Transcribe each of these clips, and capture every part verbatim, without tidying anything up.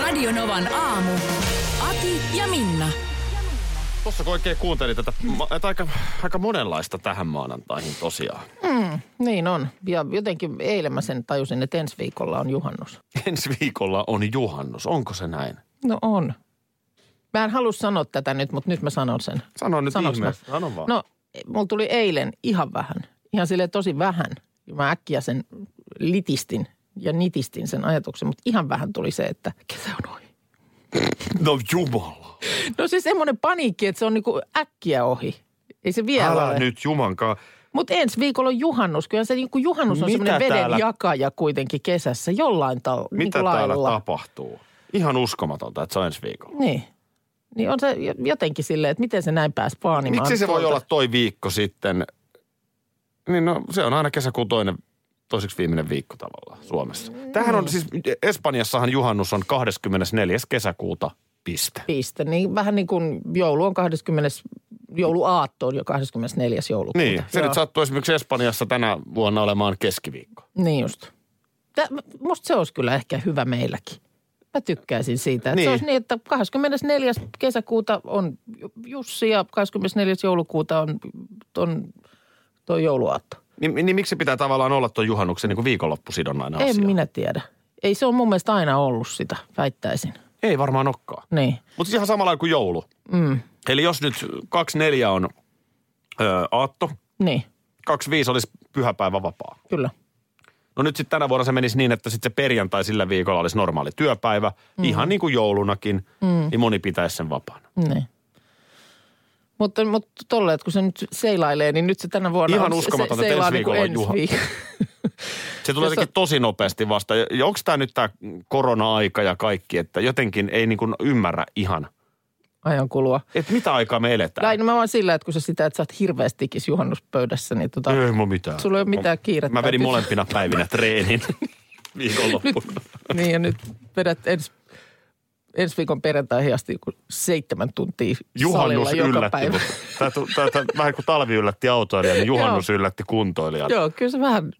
Radionovan aamu. Ati ja Minna. Tuossa kun oikein kuuntelin tätä, että aika, aika monenlaista tähän maanantaihin tosiaan. Mm, niin on. Ja jotenkin eilen mä sen tajusin, että ensi viikolla on juhannus. Ensi viikolla on juhannus. Onko se näin? No on. Mä en halua sanoa tätä nyt, mutta nyt mä sanon sen. Sano nyt ihmeessä. Sano vaan. No, mulla tuli eilen ihan vähän. Ihan silleen tosi vähän. Mä äkkiä sen litistin ja nitistin sen ajatuksen, mutta ihan vähän tuli se, että kesä on ohi. No jumala. No siis semmoinen paniikki, että se on niinku äkkiä ohi. Ei se vielä Älä ole. nyt jumankaan. Mutta ensi viikolla on juhannus. Kyllä se niinku juhannus on semmoinen veden jakaja kuitenkin kesässä jollain ta- Mitä niinku lailla. Mitä täällä tapahtuu? Ihan uskomatonta, että se on ensi viikolla. Niin. Niin on se jotenkin silleen, että miten se näin pääsi paanimaan. Miksi se tuolta voi olla toi viikko sitten? Niin no se on aina kesäkuun toinen toiseksi viimeinen viikko tavallaan Suomessa. Tämähän on siis, Espanjassahan juhannus on kahdeskymmenesneljäs kesäkuuta, piste. Piste, niin vähän niin kuin joulu on kaksikymmentä, jouluaatto on jo kahdeskymmenesneljäs joulukuuta. Niin, se Joo. nyt sattuu esimerkiksi Espanjassa tänä vuonna olemaan keskiviikko. Niin just. Tää, musta se olisi kyllä ehkä hyvä meilläkin. Mä tykkäisin siitä. Että niin. Se olisi niin, että kahdeskymmenesneljäs kesäkuuta on Jussi ja kahdeskymmenesneljäs joulukuuta on, on tuo jouluaatto. Niin, niin miksi pitää tavallaan olla tuon juhannuksen niin kuin viikonloppusidonnainen asia? En minä tiedä. Ei se on mun mielestä aina ollut sitä, väittäisin. Ei varmaan olekaan. Niin. Mutta ihan samalla kuin joulu. Mm. Eli jos nyt kaksi neljä on öö, aatto, niin kaksi viisi olisi pyhäpäivä vapaa. Kyllä. No nyt sitten tänä vuonna se menisi niin, että sitten se perjantai sillä viikolla olisi normaali työpäivä. Mm. Ihan niin kuin joulunakin, mm. niin moni pitäisi sen vapaana. Niin. Mutta, mutta tolle, että kun se nyt seilailee, niin nyt se tänä vuonna ihan on, uskomaton, se, se, seilaa niin kuin ensi viikolla juha. Se tulee jotenkin tosi nopeasti vasta. Ja onko tämä nyt tämä korona-aika ja kaikki, että jotenkin ei niin kuin ymmärrä ihan ajan kulua. Että mitä aikaa me eletään? Lain, no mä vaan sillä, että kun sä sitä, että sä oot hirveästikis juhannuspöydässä, niin tota... Ei mun mitään. Sulla ei ole mitään kiirettä. Mä vedin molempina päivinä treenin viikonloppuna. Nyt, niin ja nyt vedät ensi... Ensi viikon perjantaihin asti seitsemän tuntia juhannus salilla joka päivä. Vähän kuin talvi yllätti autoilijan, niin juhannus yllätti kuntoilijan. Joo, kyllä se vähän...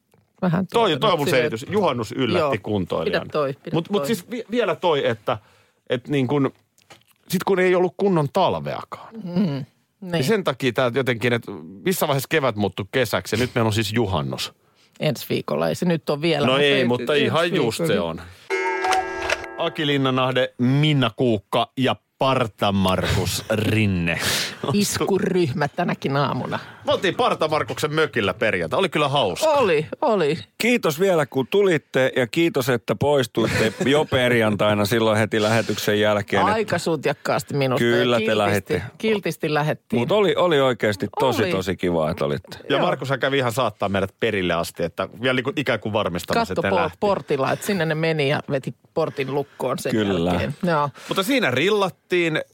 vähän toi toi on mun selitys. Juhannus yllätti kuntoilijan. Pidä toi, pidä Mutta mut siis vi- vielä toi, että et niin kun, sit kun ei ollut kunnon talveakaan. Mm, niin. Sen takia tää jotenkin, että missä vaiheessa kevät muuttui kesäksi ja nyt meillä on siis juhannus. Ensi viikolla ei se nyt ole vielä. No ei, mutta ihan just se on. Aki Linnanahde, Minna Kuukka ja Parta-Markus Rinne. Iskuryhmä tänäkin aamuna. Me oltiin Parta-Markuksen mökillä perjantai. Oli kyllä hauska. Oli, oli. Kiitos vielä kun tulitte ja kiitos, että poistuitte jo perjantaina silloin heti lähetyksen jälkeen. Aika sutjakkaasti minusta. Kyllä kiltisti, te lähditte. Kiltisti lähdettiin. Mutta oli, oli oikeasti tosi oli. tosi kiva, että olitte. Ja Markus kävi ihan saattaa meidät perille asti, että vielä ikään kuin varmistamassa, että lähti. Katso portilla, että sinne ne meni ja veti portin lukkoon sen kyllä. jälkeen. Kyllä. Mutta siinä rillattiin.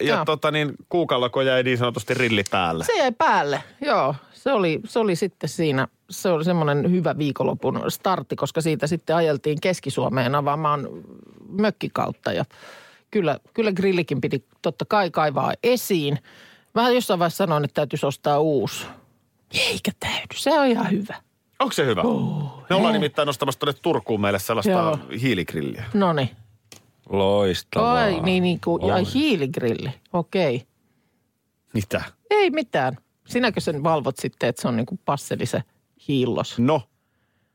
Ja no. tota niin, kuukallako jäi niin sanotusti rilli päälle. Se jäi päälle, joo. Se oli, se oli sitten siinä, se oli semmoinen hyvä viikonlopun startti, koska siitä sitten ajeltiin Keski-Suomeen avaamaan mökkikautta. Ja kyllä, kyllä grillikin piti totta kai kaivaa esiin. Vähän jossain vaiheessa sanoin, että täytyisi ostaa uusi. Eikä täydy, se on ihan hyvä. Onko se hyvä? Oh, Me ollaan he. nimittäin nostamassa tuonne Turkuun meille sellaista joo. hiiligrilliä. No niin. Loistavaa. Ai niin, niin kuin, ja hiiligrilli, okei. Mitä? Ei mitään. Sinäkö sen valvot sitten, että se on niin kuin passeli se hiillos? No,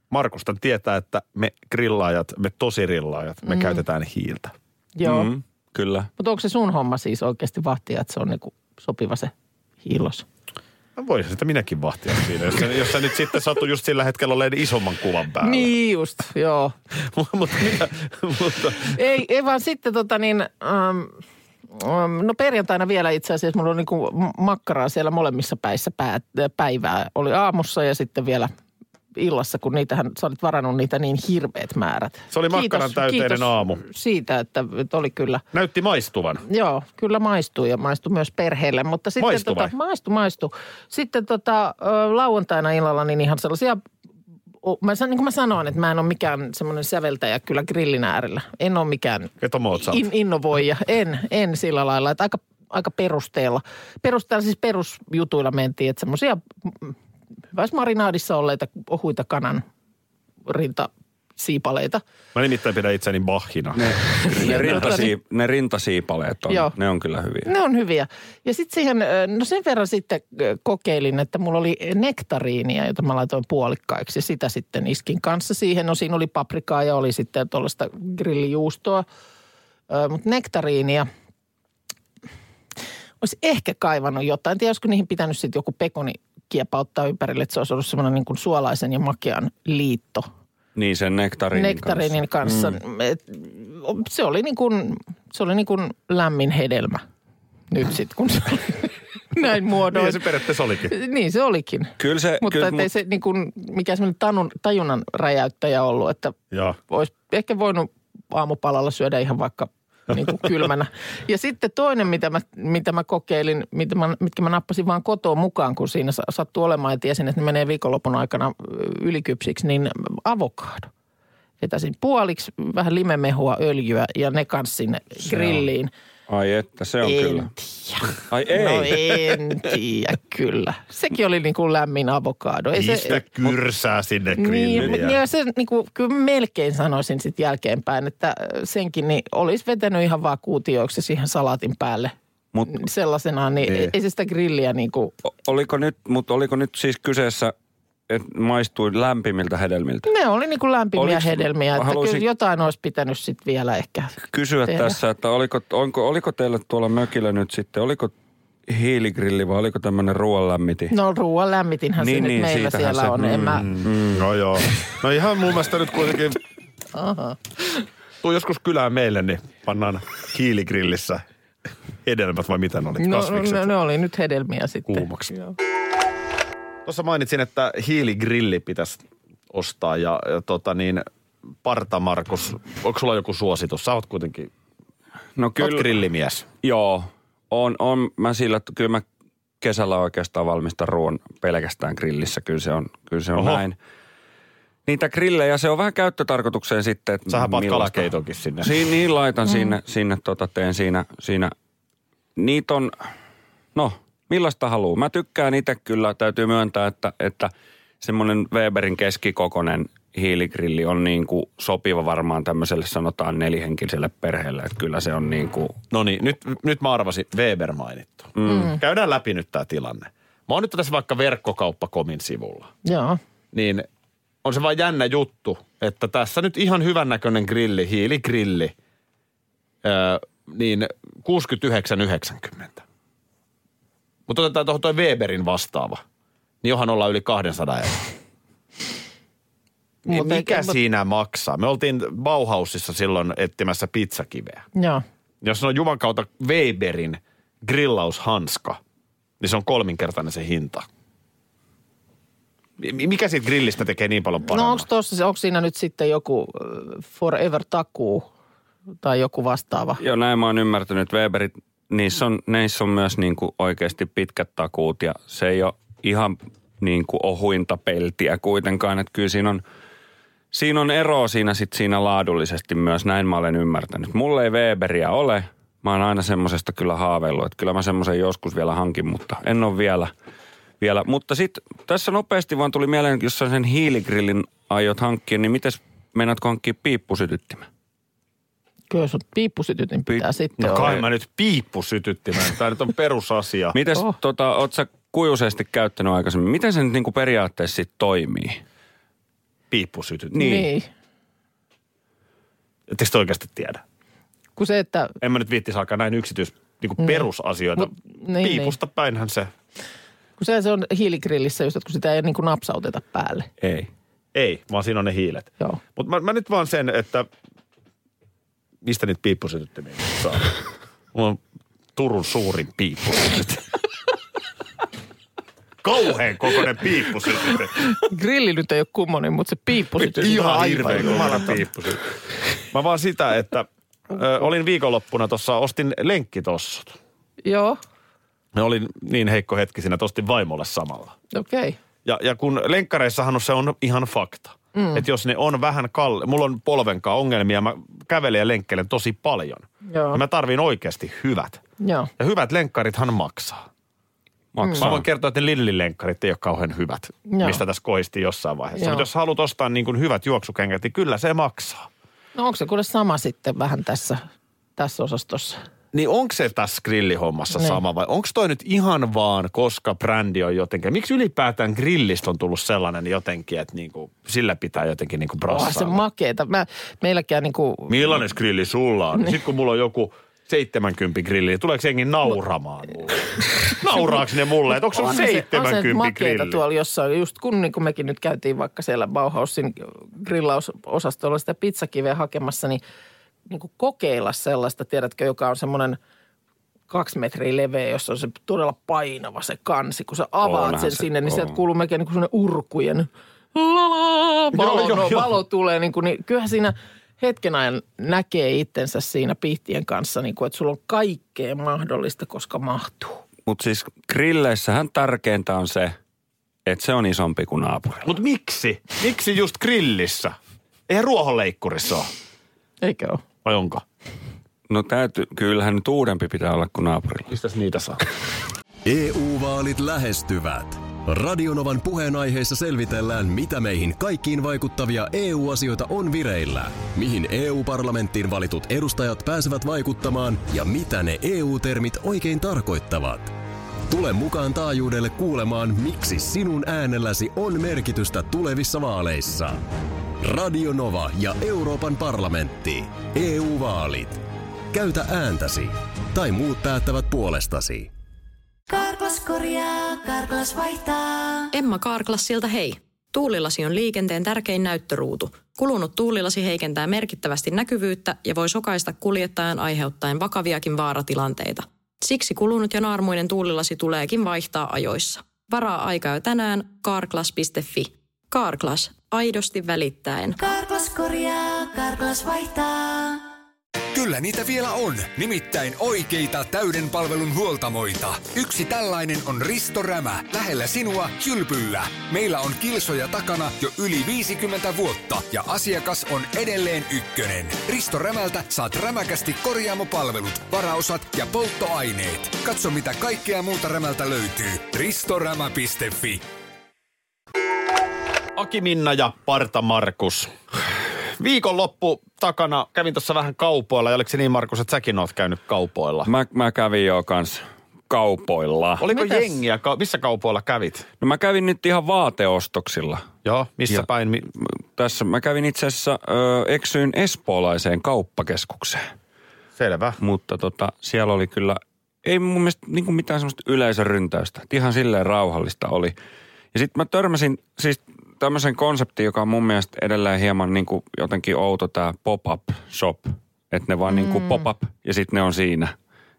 Markustan tietää, että me grillaajat, me tosi grillaajat, me mm. käytetään hiiltä. Joo. Mm, kyllä. Mutta onko se sun homma siis oikeasti vahtia, että se on niin kuin sopiva se hiillos? No voisin sitä minäkin vahtia siinä, jos, jos sä nyt sitten satu just sillä hetkellä oleen isomman kuvan päällä. Niin just, joo. Mut, mitä, mutta... Ei, ei vaan sitten tota niin, ähm, no perjantaina vielä itse asiassa mulla oli niinku makkaraa siellä molemmissa päissä pää, päivää. Oli aamussa ja sitten vielä illassa, kun niitähän, sä olit varannut niitä niin hirveät määrät. Se oli makkaran täyteinen aamu. Siitä, että oli kyllä. Näytti maistuvan. Joo, kyllä maistui ja maistui myös perheelle, mutta sitten maistu tota, maistu, maistu. Sitten tota, lauantaina illalla niin ihan sellaisia, mä, niin kuin mä sanoin, että mä en ole mikään semmoinen säveltäjä kyllä grillin äärellä. En ole mikään in, innovoija, en, en sillä lailla, että aika aika perusteella. Perusteella siis perusjutuilla mentiin, että semmoisia hyvässä marinaadissa olleita ohuita kanan rintasiipaleita. Mä nimittäin pidän itseäni bahina. Ne, ne, rintasi, ne rintasiipaleet on, joo, ne on kyllä hyviä. Ne on hyviä. Ja sitten siihen, no sen verran sitten kokeilin, että mulla oli nektariinia, jota mä laitoin puolikkaiksi. Sitä sitten iskin kanssa siihen. No siinä oli paprikaa ja oli sitten tuollaista grillijuustoa, mutta nektariinia. Olisi ehkä kaivannut jotain. En tiedä, olisiko niihin pitänyt sitten joku pekoni kiepauttaa ympärille, että se olisi ollut semmoinen niin kuin suolaisen ja makean liitto. Niin sen nektariinin, nektariinin kanssa. kanssa. Mm. Se oli niin kuin, se oli niin kuin lämmin hedelmä nyt sitten, kun se oli näin muodoin. Niin se periaatteessa olikin. Niin se olikin. Kyllä se. Mutta kyllä, ettei mut... se niin kuin mikään semmoinen tanun, tajunnan räjäyttäjä ollut, että ja olisi ehkä voinut aamupalalla syödä ihan vaikka niin kuin kylmänä. Ja sitten toinen, mitä mä, mitä mä kokeilin, mitä mä, mitkä mä nappasin vaan kotoa mukaan, kun siinä sattui olemaan ja tiesin, että ne menee viikonlopun aikana ylikypsiksi, niin avokado. Vetäsin puoliksi, vähän limemehua, öljyä ja ne kanssa sinne grilliin. Ai että, se on en kyllä. Tiedä. Ai ei. No en tiedä, kyllä. Sekin oli niin kuin lämmin avokado. Ei mistä se, kyrsää sinne grillille. Niin, ja se niin kuin, kyllä melkein sanoisin sitten jälkeenpäin, että senkin niin olisi vetänyt ihan vaan kuutioiksi siihen salaatin päälle. Mut, sellaisenaan, niin ei, ei se sitä grilliä niin kuin. Oliko nyt, mutta oliko nyt siis kyseessä, että maistui lämpimiltä hedelmiltä? Ne oli niin kuin lämpimiä Oliks, hedelmiä, että kyllä jotain olisi pitänyt sitten vielä ehkä kysyä tehdä. Tässä, että oliko, onko, oliko teillä tuolla mökillä nyt sitten, oliko hiiligrilli vai oliko tämmöinen ruoanlämmitin? No ruoanlämmitinhän niin, se niin, nyt meillä siellä se on. Mm, mä... mm. No joo. No ihan muun muassa nyt kuitenkin. Aha. Tuu joskus kylään meille, niin pannaan hiiligrillissä hedelmät vai mitä ne oli? No, no ne oli nyt hedelmiä sitten. Kuumaksi. Joo. Tuossa mainitsin, että hiiligrilli pitäisi ostaa ja, ja tota niin, Parta Markus, onko sulla joku suositus? Sä oot kuitenkin, no kyllä, oot grillimies. Joo, on, on mä sillä, että kyllä mä kesällä oikeastaan valmistan ruoan pelkästään grillissä, kyllä se on, kyllä se on näin. Niitä grillejä, se on vähän käyttötarkoitukseen sitten, että sähän paat kalakeitonkin sinne. Siin, niin, laitan mm. sinne, sinne tota, teen siinä, siinä, niitä on, no. Millaista haluaa? Mä tykkään itse kyllä, täytyy myöntää, että, että semmoinen Weberin keskikokoinen hiiligrilli on niin kuin sopiva varmaan tämmöiselle sanotaan nelihenkiselle perheelle, että kyllä se on niin kuin. No niin, nyt, nyt mä arvasin Weber mainittu. Mm. Käydään läpi nyt tää tilanne. Mä oon nyt tässä vaikka verkkokauppa piste comin sivulla. Joo. Niin on se vaan jännä juttu, että tässä nyt ihan hyvännäköinen grilli, hiiligrilli, öö, niin kuusikymmentäyhdeksän yhdeksänkymmentä. Mutta otetaan tuohon toi Weberin vastaava, niin johan ollaan yli kaksisataa euroa. Mut mikä mut... siinä maksaa? Me oltiin Bauhausissa silloin etsimässä pizzakiveä. Joo. Jos on juman kautta Weberin grillaushanska, niin se on kolminkertainen se hinta. Mikä siitä grillistä tekee niin paljon paremmin? No onko tuossa, onko siinä nyt sitten joku forever takuu tai joku vastaava? Joo, näin mä oon ymmärtänyt. Weberit... Niissä on, näissä on myös niin kuin oikeasti pitkät takuut ja se ei ole ihan niin kuin ohuinta peltiä kuitenkaan. Että kyllä siinä on, siinä on eroa siinä, sit siinä laadullisesti myös, näin mä olen ymmärtänyt. Mulla ei Weberia ole, mä oon aina semmosesta kyllä haaveillut, että kyllä mä semmoisen joskus vielä hankin, mutta en ole vielä. vielä. Mutta sitten tässä nopeasti vaan tuli mieleen, jos sen hiiligrillin aiot hankkia, niin mites meinaatko hankkia piippusytyttimen? Kyllä sun piippusytytin pitää Pi- sitten no olla. Kai mä nyt piippusytyttimään. Tämä nyt on perusasia. Mites, oh. tota, oot sä kujuisesti käyttänyt aikaisemmin? Miten se nyt niinku periaatteessa sit toimii? Piippusytytin. Niin. niin. Etteikö te oikeasti tiedä? Kun se, että... En mä nyt viittisi alkaa näin yksityis, niinku niin. perusasioita. Mut, niin, Piipusta niin. päinhän se. Kun se, se on hiiligrillissä just, kun sitä ei niinku napsauteta päälle. Ei. Ei, vaan siinä on ne hiilet. Joo. Mut mä, mä nyt vaan sen, että... Mistä niitä piippusytyttimiä saa? Mulla on Turun suurin piippusytyttimiä. Kauheen kokoinen piippu sitten. Grilli nyt ei ole kummonen, mutta se piippu sitten. Ihan hirveän kokoinen piippu sitten. Mä vaan sitä, että ö, olin viikonloppuna tuossa, ostin lenkkitossut. Joo. Ne olin niin heikkohetkisinä, että ostin vaimolle samalla. Okei. Okay. Ja, ja kun lenkkareissahan se on ihan fakta. Mm. Että jos ne on vähän kalli... Mulla on polvenkaan ongelmia, mä kävelen ja lenkkelen tosi paljon. Joo. Ja mä tarviin oikeasti hyvät. Joo. Ja hyvät lenkkarithan maksaa. Maksaa. Mä voin kertoa, että ne Lilli-lenkkarit ei ole kauhean hyvät, Joo. mistä tässä koisti jossain vaiheessa. Joo. Mutta jos haluat ostaa niin kuin hyvät juoksukengät, niin kyllä se maksaa. No onko se kuule sama sitten vähän tässä, tässä osastossa? Niin onko se tässä grillihommassa ne. sama vai onko toi nyt ihan vaan, koska brändi on jotenkin? Miksi ylipäätään grillistä on tullut sellainen jotenkin, että niinku, sillä pitää jotenkin niinku brassailla? Oh, se makeeta. Mä, meilläkään niinku... Millainen grilli sulla on? Niin. Sitten kun mulla on joku seitsemänkymmentä grilli, niin tuleeko jengi nauramaan mulle? Nauraaks ne mulle, että onko se on seitsemänkymmentä grilli? On se makeeta tuolla jossain, just kun niin mekin nyt käytiin vaikka siellä Bauhausin grillausosastolla sitä pizzakiveä hakemassa, niin... Niin kuin kokeilla sellaista, tiedätkö, joka on semmoinen kaksi metriä leveä, jossa on se todella painava se kansi. Kun sä avaat Oonhan sen se, sinne, niin on. sieltä kuuluu melkein niin kuin semmoinen urkujen lalaa, valo, joo, joo, joo. valo tulee. Niin kuin, niin kyllähän siinä hetken ajan näkee itsensä siinä pihtien kanssa, niin kuin, että sulla on kaikkea mahdollista, koska mahtuu. Mutta siis grilleissähän tärkeintä on se, että se on isompi kuin naapurilla. Mutta miksi? Miksi just grillissä? Eihän ruohonleikkurissa ole. Eikö ole? Vai onko? No täytyy, kyllähän nyt uudempi pitää olla kuin naapurilla. Mistäs niitä saa? E U-vaalit lähestyvät. Radionovan puheenaiheessa selvitellään, mitä meihin kaikkiin vaikuttavia E U-asioita on vireillä. Mihin E U-parlamenttiin valitut edustajat pääsevät vaikuttamaan ja mitä ne E U-termit oikein tarkoittavat. Tule mukaan taajuudelle kuulemaan, miksi sinun äänelläsi on merkitystä tulevissa vaaleissa. Radio Nova ja Euroopan parlamentti. E U-vaalit. Käytä ääntäsi. Tai muut päättävät puolestasi. Karklas korjaa, Karklas vaihtaa. Emma Karklas siltä hei. Tuulilasi on liikenteen tärkein näyttöruutu. Kulunut tuulilasi heikentää merkittävästi näkyvyyttä ja voi sokaista kuljettajan aiheuttaen vakaviakin vaaratilanteita. Siksi kulunut ja naarmuinen tuulilasi tuleekin vaihtaa ajoissa. Varaa aikaa jo tänään. Karklas piste fi. Karklas. Aidosti välittäen. Karklas korjaa, Karklas vaihtaa. Kyllä niitä vielä on, nimittäin oikeita täyden palvelun huoltamoita. Yksi tällainen on Risto Rämä, lähellä sinua, kylpyllä. Meillä on kilsoja takana jo yli viisikymmentä vuotta ja asiakas on edelleen ykkönen. Risto Rämältä saat rämäkästi korjaamopalvelut, varaosat ja polttoaineet. Katso mitä kaikkea muuta Rämältä löytyy. risto rämä piste fi. Aki Minna ja Parta Markus. Viikonloppu takana kävin tuossa vähän kaupoilla. Ja oliko se niin, Markus, että säkin oot käynyt kaupoilla? Mä, mä kävin jo kans kaupoilla. Oliko Mitäs? jengiä? Missä kaupoilla kävit? No mä kävin nyt ihan vaateostoksilla. Joo, missä ja päin? Mi- tässä mä kävin itse asiassa ö, eksyin espoolaiseen kauppakeskukseen. Selvä. Mutta tota, siellä oli kyllä, ei mun mielestä niin kuin mitään semmoista yleisöryntäystä. Ihan silleen rauhallista oli. Ja sit mä törmäsin, siis... Tämmöisen konseptin, joka on mun mielestä edelleen hieman niin kuin jotenkin outo tämä pop-up shop. Että ne vaan mm. niin kuin pop-up ja sitten ne on siinä.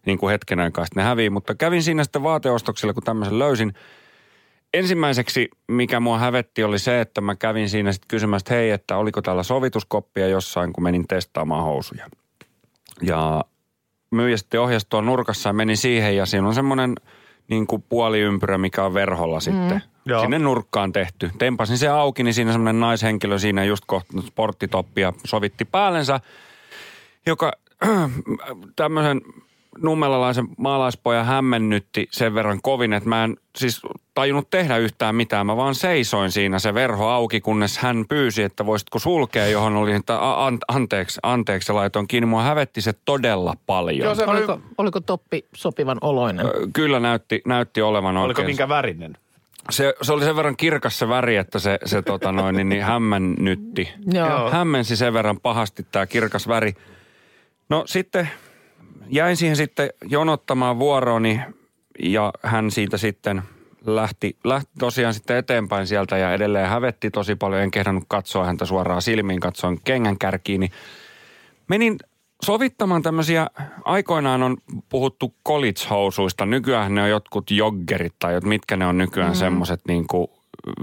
Niin kuin hetken aikaa sitten ne hävii. Mutta kävin siinä sitten vaateostoksilla, kun tämmöisen löysin. Ensimmäiseksi, mikä mua hävetti, oli se, että mä kävin siinä sitten kysymässä, että hei, että oliko täällä sovituskoppia jossain, kun menin testaamaan housuja. Ja myyjä sitten ohjasi tuon nurkassa ja menin siihen ja siinä on semmoinen... Niin kuin puoliympyrä, mikä on verholla sitten. Mm. Sinne nurkkaan tehty. Tempasin se auki, niin siinä semmoinen naishenkilö siinä just kohtanut sporttitoppia sovitti päällensä, joka tämmöisen nummelalaisen maalaispojan hämmennytti sen verran kovin, että mä en siis tajunnut tehdä yhtään mitään. Mä vaan seisoin siinä se verho auki, kunnes hän pyysi, että voisitko sulkea, johon oli, että anteeksi, anteeksi, laitoin kiinni. Mua hävetti se todella paljon. Joo, se oliko, oli... oliko toppi sopivan oloinen? Kyllä näytti, näytti olevan oikein. Oliko minkä värinen? Se, se oli sen verran kirkas se väri, että se, se tota noin, niin, niin hämmennytti. Joo. Hämmensi sen verran pahasti tämä kirkas väri. No sitten... Jäin siihen sitten jonottamaan vuoroni ja hän siitä sitten lähti, lähti tosiaan sitten eteenpäin sieltä ja edelleen hävetti tosi paljon. En kehdannut katsoa häntä suoraan silmiin, katsoin kengän kärkiini. Menin sovittamaan tämmöisiä, aikoinaan on puhuttu college-housuista. Nykyään ne on jotkut joggerit tai mitkä ne on nykyään mm. semmoiset niinku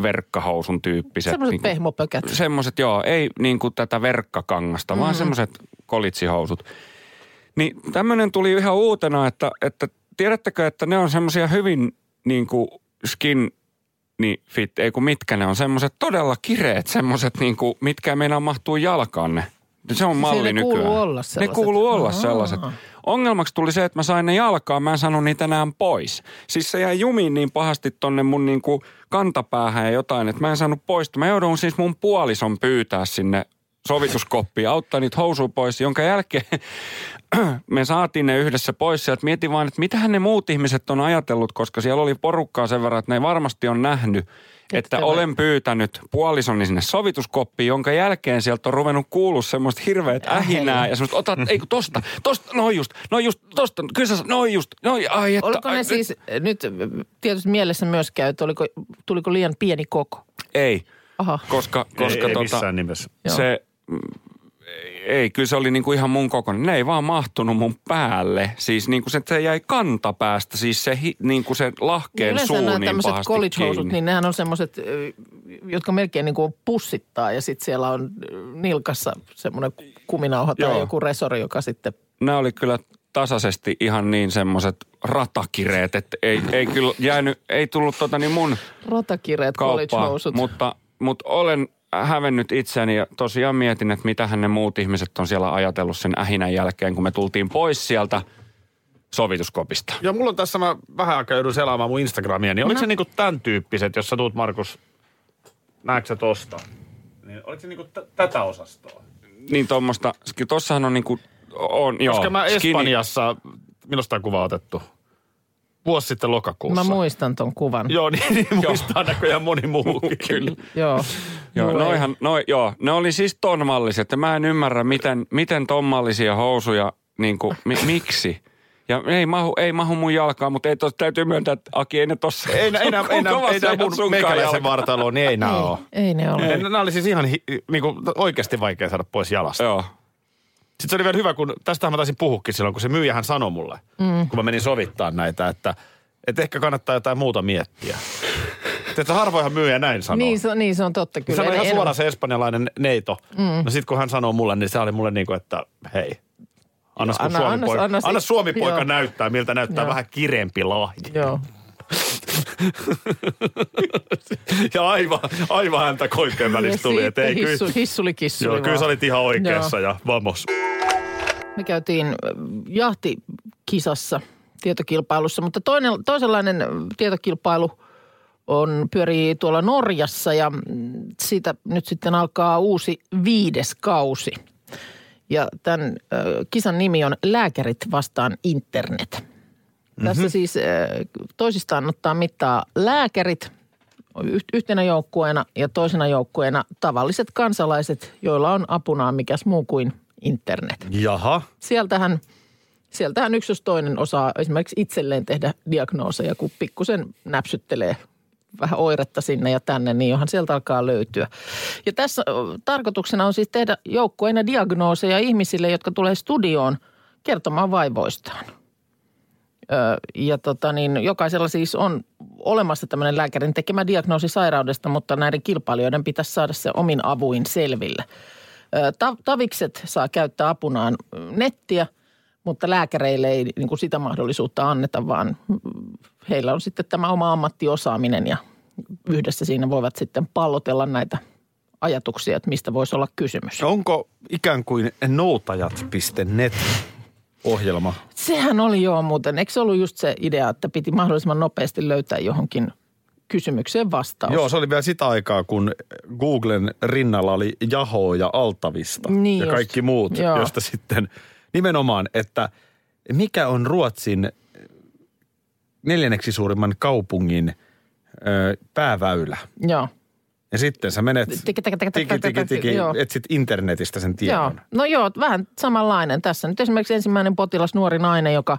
verkkahousun tyyppiset. Semmoiset niinku, pehmopökät. Semmoiset, joo, ei niinku tätä verkkakangasta, mm. vaan semmoiset college-housut. Niin tämmöinen tuli ihan uutena, että, että tiedättekö, että ne on semmoisia hyvin niinku skin niin fit, ei kun mitkä ne on, semmoiset todella kireet, semmoiset niinku, mitkä meinaa mahtuu jalkaanne. Se on malli ne nykyään. Kuuluu olla sellaiset. Ne kuuluu olla Aha. sellaiset. Ongelmaksi tuli se, että mä sain ne jalkaan, mä en saanut niitä enää pois. Siis se jäi jumiin niin pahasti tonne mun niinku kantapäähän ja jotain, että mä en saanut poistua. Mä joudun siis mun puolison pyytää sinne sovituskoppiin, auttaa niitä housuja pois, jonka jälkeen me saatiin ne yhdessä pois. Ja mietin vaan, että mitähän ne muut ihmiset on ajatellut, koska siellä oli porukkaa sen verran, että ne varmasti on nähnyt, että olen pyytänyt puolisoni sinne sovituskoppiin, jonka jälkeen sieltä on ruvennut kuulua semmoista hirveät ähinää ja semmoista, ota, ei kun tosta, tosta, no just, no just, tosta, kyllä sä, no just, no ai että. Oliko ne siis, nyt tietysti mielessä myöskään, että oliko, tuliko liian pieni koko? Ei, Aha. koska, koska ei, tota, ei missään nimessä. Se, ei, kyllä se oli niinku ihan mun kokoinen. Ne ei vaan mahtunut mun päälle. Siis niinku se, se jäi kantapäästä, siis se hi, niinku se lahkeen suu niin pahasti kiinni. Yleensä nämä tämmöiset college-housut, niin nehän on semmoiset, jotka melkein niinku pussittaa ja sitten siellä on nilkassa semmoinen kuminauha tai Joo. joku resori, joka sitten... Nämä oli kyllä tasaisesti ihan niin semmoiset ratakireet, että ei, ei kyllä jäänyt, ei tullut tota niin mun ratakireet college-housut. Mutta, mutta olen... hävennyt itseäni ja tosiaan mietin, että mitähän ne muut ihmiset on siellä ajatellut sen ähinän jälkeen, kun me tultiin pois sieltä sovituskopista. Ja mulla on tässä, mä vähän aikaa joudun selaamaan mun Instagramia, niin oliko no. se niinku tämän tyyppiset, jos sä tuut Markus, näetkö sä tosta? Niin oliko se niinku t- tätä osastoa? Niin tommoista, tossahan on niinku, on joo. Koska mä Espanjassa, skinny... minusta on kuva otettu. Vuosi sitten lokakuussa. Mä muistan ton kuvan. Joo, niin, niin muistaa näköjään moni muukin. Kyllä. Joo. Joo, noihan, noi, joo, ne oli siis ton malliset. Mä en ymmärrä, miten, miten ton mallisia housuja, niin kuin, mi, miksi? Ja ei mahu, ei mahu mun jalkaan, mutta ei tos, täytyy myöntää, että Aki, ei ne tossa. Ei nää, ei nää, ei nää, ei nää mun meikäläisen vartaloon, niin ei nää oo. Ei ne ole. Nää oli siis ihan, niin kuin, oikeasti vaikea saada pois jalasta. Joo. Sitten se oli vielä hyvä, kun tästähän mä taisin puhukin silloin, kun se myyjähän sanoi mulle, mm. kun mä menin sovittaa näitä, että, että ehkä kannattaa jotain muuta miettiä. Että harvoinhan myyjä näin sanoo. Niin se, niin se on totta kyllä. Sano ihan suoraan se espanjalainen neito. Mm. No sit kun hän sanoo mulle, niin se oli mulle niin kuin, että hei, anna Suomi-poika Suomi Suomi näyttää, miltä näyttää joo. vähän kireempi lahja. Joo. Ja aivan, aivan häntä koikkeen välissä tuli. Ja siitä hissu, kyllä, hissuli kissuli joo, kyllä sä olit ihan oikeassa joo. ja vamos. Me käytiin jahtikisassa tietokilpailussa, mutta toinen, toisenlainen tietokilpailu on, pyörii tuolla Norjassa ja siitä nyt sitten alkaa uusi viides kausi. Ja tämän äh, kisan nimi on Lääkärit vastaan internet. Mm-hmm. Tässä siis äh, toisistaan ottaa mittaa lääkärit yh- yhtenä joukkueena ja toisena joukkueena tavalliset kansalaiset, joilla on apunaan mikäs muu kuin internet. Jaha. Sieltähän, sieltähän yksi jos toinen osaa esimerkiksi itselleen tehdä diagnooseja, kun pikkusen näpsyttelee vähän oiretta sinne ja tänne, niin johan sieltä alkaa löytyä. Ja tässä tarkoituksena on siis tehdä joukkueena diagnooseja ihmisille, jotka tulee studioon kertomaan vaivoistaan. Ja tota niin, jokaisella siis on olemassa tämmöinen lääkärin tekemä diagnoosi sairaudesta, mutta näiden kilpailijoiden pitäisi saada se omin avuin selville. Tavikset saa käyttää apunaan nettiä, mutta lääkäreille ei niin kuin sitä mahdollisuutta anneta, vaan heillä on sitten tämä oma ammattiosaaminen ja yhdessä siinä voivat sitten pallotella näitä ajatuksia, että mistä voisi olla kysymys. Onko ikään kuin noutajat piste net? Ohjelma. Sehän oli joo muuten. Eikö se ollut just se idea, että piti mahdollisimman nopeasti löytää johonkin kysymykseen vastaus? Joo, se oli vielä sitä aikaa, kun Googlen rinnalla oli Yahoo ja Altavista niin ja just. Kaikki muut, joo. josta sitten nimenomaan, että mikä on Ruotsin neljänneksi suurimman kaupungin ö, pääväylä? Joo. Ja sitten sä menet, tiki, tiki, tiki, tiki, tiki, etsit internetistä sen tiedon. Joo. No joo, vähän samanlainen tässä. Nyt esimerkiksi ensimmäinen potilas, nuori nainen, joka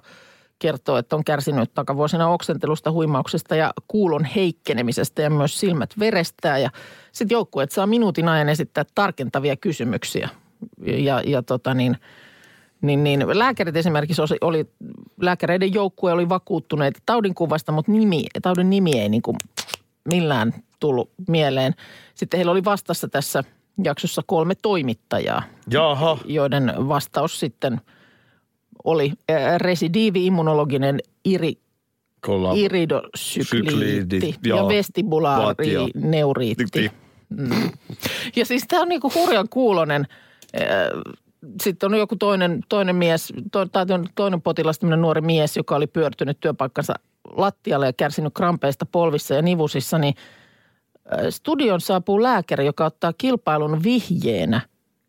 kertoo, että on kärsinyt takavuosina oksentelusta, huimauksesta ja kuulon heikkenemisestä ja myös silmät verestää. Ja sitten joukkueet saa minuutin ajan esittää tarkentavia kysymyksiä. Ja, ja tota niin, Niin, niin lääkärit esimerkiksi oli, lääkäreiden joukkue oli vakuuttuneita taudinkuvasta, mutta nimi, taudin nimi ei niin kuin millään tullut mieleen. Sitten heillä oli vastassa tässä jaksossa kolme toimittajaa, Jaha. joiden vastaus sitten oli residiviimmunologinen iri, iridocykliitti ja, ja vestibulaarineuriitti. Mm. Ja siis tämä on niinku hurjan kuulonen. Sitten on joku toinen, toinen mies, to, tai toinen potilas, tämmöinen nuori mies, joka oli pyörtynyt työpaikkansa lattialle ja kärsinyt krampeista polvissa ja nivusissa, niin studion saapuu lääkäri, joka ottaa kilpailun vihjeenä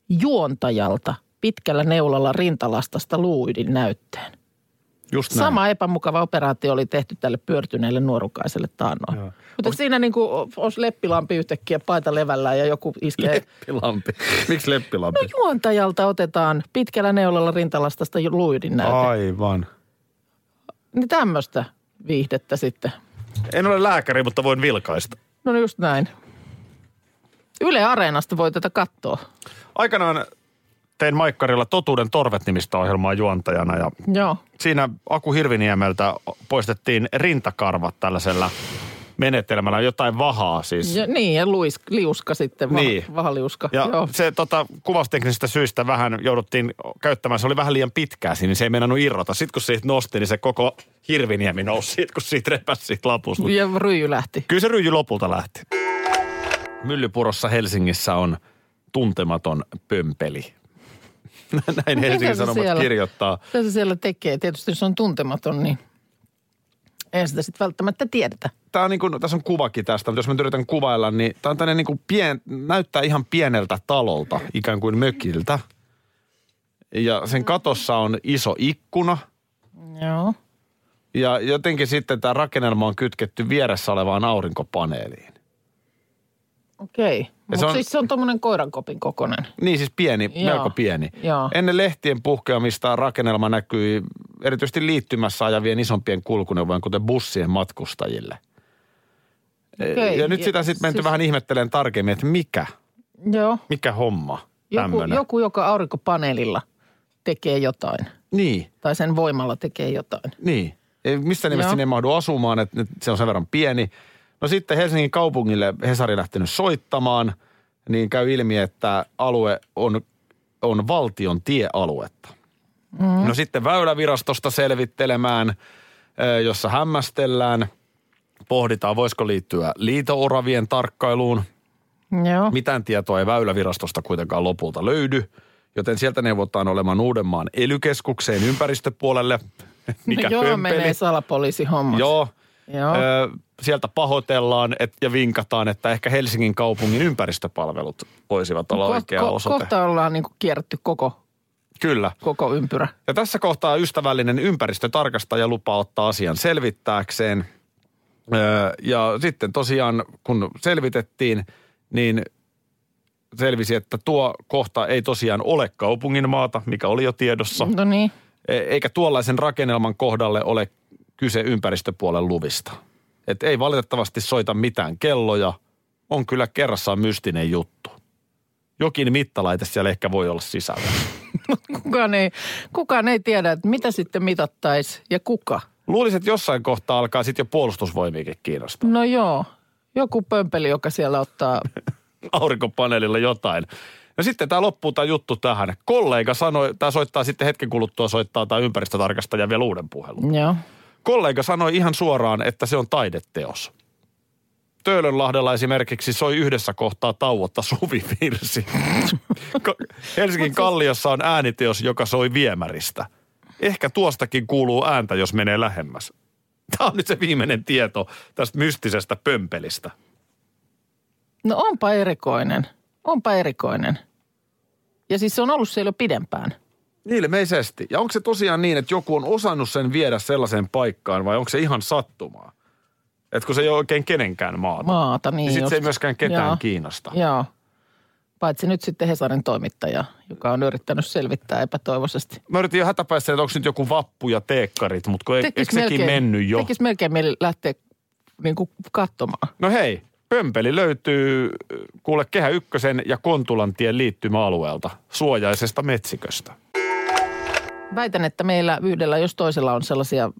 juontajalta pitkällä neulalla rintalastasta luuydin näytteen. Just näin. Sama epämukava operaatio oli tehty tälle pyörtyneelle nuorukaiselle taannoin. Joo. Mutta on... siinä niin kuin olisi leppilampi yhtäkkiä paita levällään ja joku iskee. Leppilampi? Miksi leppilampi? No juontajalta otetaan pitkällä neulalla rintalastasta luidin näyte. Aivan. Niin tämmöistä viihdettä sitten. En ole lääkäri, mutta voin vilkaista. No just näin. Yle Areenasta voi tätä katsoa. Aikanaan... tein Maikkarilla Totuuden torvet -nimistä ohjelmaa juontajana ja Joo. siinä Aku Hirviniemeltä poistettiin rintakarvat tällaisella menetelmällä, jotain vahaa siis. Ja, niin ja luis, liuska sitten, va, niin. vahaliuska. Ja Joo. se tota, kuvausteknisistä syistä vähän jouduttiin käyttämään, se oli vähän liian pitkää siinä, niin se ei meinannut irrota. Sitten kun siitä nosti, niin se koko Hirviniemi nousi, sit, kun siitä repäsi siitä lapusta. Ja ryijy lähti. Kyllä se ryijy lopulta lähti. Myllypurossa Helsingissä on tuntematon pömpeli. Näin Helsingin Sanomat kirjoittaa. Mitä se siellä tekee? Tietysti jos on tuntematon, niin ei sitä sitten välttämättä tiedetä. Tämä on niin kuin, tässä on kuvakin tästä, mutta jos mä yritän kuvailla, niin tämä on tämmöinen niin kuin pien, näyttää ihan pieneltä talolta, ikään kuin mökiltä. Ja sen katossa on iso ikkuna. Joo. Ja jotenkin sitten tämä rakennelma on kytketty vieressä olevaan aurinkopaneeliin. Okei, mutta on... siis se on tuommoinen koirankopin kokoinen. Niin, siis pieni, Joo. melko pieni. Joo. Ennen lehtien puhkeamista rakennelma näkyi erityisesti liittymässä ajavien isompien kulkuneuvojen, kuten bussien matkustajille. Okei. Ja nyt sitä sitten menty siis... vähän ihmettelen tarkemmin, että mikä, Joo. mikä homma joku, joku, joka aurinkopaneelilla tekee jotain. Niin. Tai sen voimalla tekee jotain. Niin. Ei, mistä nimessä sinne ei mahdu asumaan, että se on sen verran pieni. No sitten Helsingin kaupungille Hesari lähtenyt soittamaan, niin käy ilmi, että alue on, on valtion tiealuetta. Mm. No sitten Väylävirastosta selvittelemään, jossa hämmästellään, pohditaan voisiko liittyä liito-oravien tarkkailuun. Joo. Mitään tietoa ei Väylävirastosta kuitenkaan lopulta löydy, joten sieltä neuvotaan olemaan Uudenmaan E L Y-keskukseen ympäristöpuolelle. Mikä no joo, pömpeli. Menee salapoliisihommas. Joo. Joo. Öö, sieltä pahoitellaan et, ja vinkataan, että ehkä Helsingin kaupungin ympäristöpalvelut voisivat olla ko- oikea ko- osoite. Kohta ollaan niin kuin kierretty koko, Kyllä. koko ympyrä. Ja tässä kohtaa ystävällinen ympäristötarkastaja lupaa ottaa asian selvittääkseen. Öö, ja sitten tosiaan, kun selvitettiin, niin selvisi, että tuo kohta ei tosiaan ole kaupungin maata, mikä oli jo tiedossa. No niin. E- eikä tuollaisen rakennelman kohdalle ole kyse ympäristöpuolen luvista. Että ei valitettavasti soita mitään kelloja. On kyllä kerrassaan mystinen juttu. Jokin mittalaite siellä ehkä voi olla sisällä. Kukaan ei, kukaan ei tiedä, että mitä sitten mitattaisi ja kuka. Luulisin, että jossain kohtaa alkaa sitten jo puolustusvoimiakin kiinnostaa. No joo. Joku pömpeli, joka siellä ottaa... aurinkopaneelilla jotain. No sitten tämä loppuu tämä juttu tähän. Kollega sanoi, tämä soittaa sitten hetken kuluttua, soittaa tämä ympäristötarkastaja vielä uuden puhelun. Joo. Kollega sanoi ihan suoraan, että se on taideteos. Töölönlahdella esimerkiksi soi yhdessä kohtaa tauotta suvivirsi. Helsingin Kalliossa on ääniteos, joka soi viemäristä. Ehkä tuostakin kuuluu ääntä, jos menee lähemmäs. Tämä on nyt se viimeinen tieto tästä mystisestä pömpelistä. No onpa erikoinen. Onpa erikoinen. Ja siis se on ollut siellä jo pidempään. Ilmeisesti. Ja onko se tosiaan niin, että joku on osannut sen viedä sellaiseen paikkaan vai onko se ihan sattumaa? Että kun se ei ole oikein kenenkään maata. Maata, niin, niin sitten se ei myöskään ketään Joo. kiinnosta. Joo. Paitsi nyt sitten Hesarin toimittaja, joka on yrittänyt selvittää epätoivoisesti. Mä yritin jo hätäpäissä, että onko nyt joku vappu ja teekkarit, mutta eikö melkein, sekin mennyt jo? Tekisi melkein mieli lähteä niin kuin katsomaan. No hei, pömpeli löytyy kuule Kehä ykkösen ja Kontulantien liittymäalueelta suojaisesta metsiköstä. Väitän, että meillä yhdellä jos toisella on sellaisia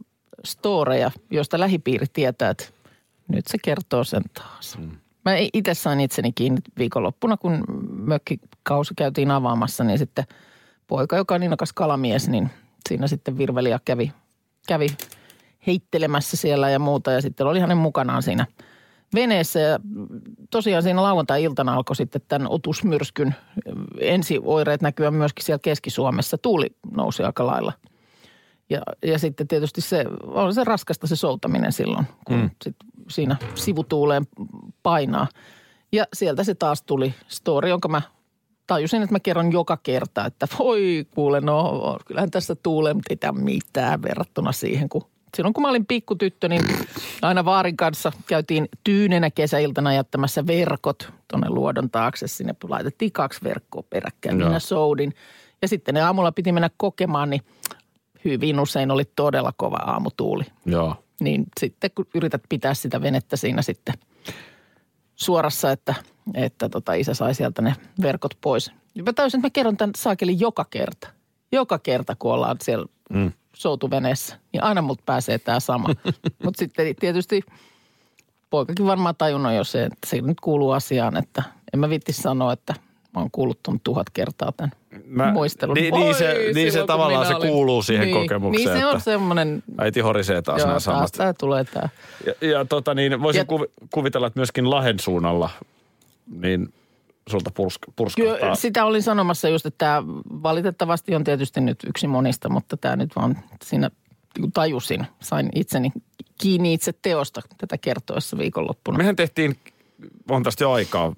storeja, joista lähipiiri tietää, että nyt se kertoo sen taas. Mm. Mä itse sain itseni kiinni viikonloppuna, kun mökkikausi käytiin avaamassa, niin sitten poika, joka on innokas kalamies, niin siinä sitten virvelija kävi, kävi heittelemässä siellä ja muuta. Ja sitten oli hänen mukanaan siinä veneessä ja tosiaan siinä lauantai-iltana alkoi sitten tämän otusmyrskyn ensioireet näkyä myöskin siellä Keski-Suomessa. Tuuli nousi aika lailla. Ja, ja sitten tietysti se on se raskasta se soutaminen silloin, kun mm. sit siinä sivutuuleen painaa. Ja sieltä se taas tuli story, jonka mä tajusin, että mä kerron joka kerta, että voi kuule, no kyllähän tässä tuulee, mutta ei tämä mitään verrattuna siihen, kun silloin kun mä olin pikkutyttö, niin aina vaarin kanssa käytiin tyynenä kesäiltana jättämässä verkot tuonne luodon taakse. Sinne laitettiin kaksi verkkoa peräkkäin, no. minä soudin. Ja sitten ne aamulla piti mennä kokemaan, niin hyvin usein oli todella kova aamutuuli. Joo. Niin sitten kun yrität pitää sitä venettä siinä sitten suorassa, että, että tota isä sai sieltä ne verkot pois. Mä täysin, että mä kerron tämän saakelin joka kerta. Joka kerta, kun ollaan siellä mm. soutuveneessä, niin aina mut pääsee tää sama. Mutta sitten tietysti poikakin varmaan tajunnut jo se, että se nyt kuuluu asiaan, että en mä viitti sanoa, että mä oon kuullut ton tuhat kertaa tämän mä, muistelun. Niin, niin se, Oi, niin se tavallaan se kuuluu siihen niin, kokemukseen. Niin se on semmoinen. Äiti horisee taas nämä samat. Joo, tää tulee tää. Ja, ja tota niin, voisin ja, kuvitella, että myöskin Lahden suunnalla, niin sulta pursk- purskahtaa. Kyllä, sitä olin sanomassa just, että tämä valitettavasti on tietysti nyt yksi monista, mutta tämä nyt vaan siinä tajusin. Sain itseni kiinni itse teosta tätä kertoessa viikonloppuna. Mehän tehtiin, on tästä jo aikaa,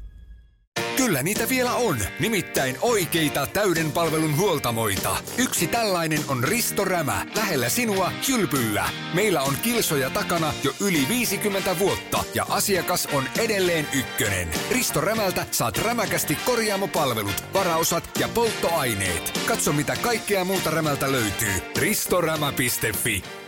Kyllä niitä vielä on, nimittäin oikeita täyden palvelun huoltamoita. Yksi tällainen on Risto Rämä, lähellä sinua, kylpyllä. Meillä on kilsoja takana jo yli viisikymmentä vuotta ja asiakas on edelleen ykkönen. Risto Rämältä saat rämäkästi korjaamopalvelut, varaosat ja polttoaineet. Katso mitä kaikkea muuta Rämältä löytyy. risto rämä piste fi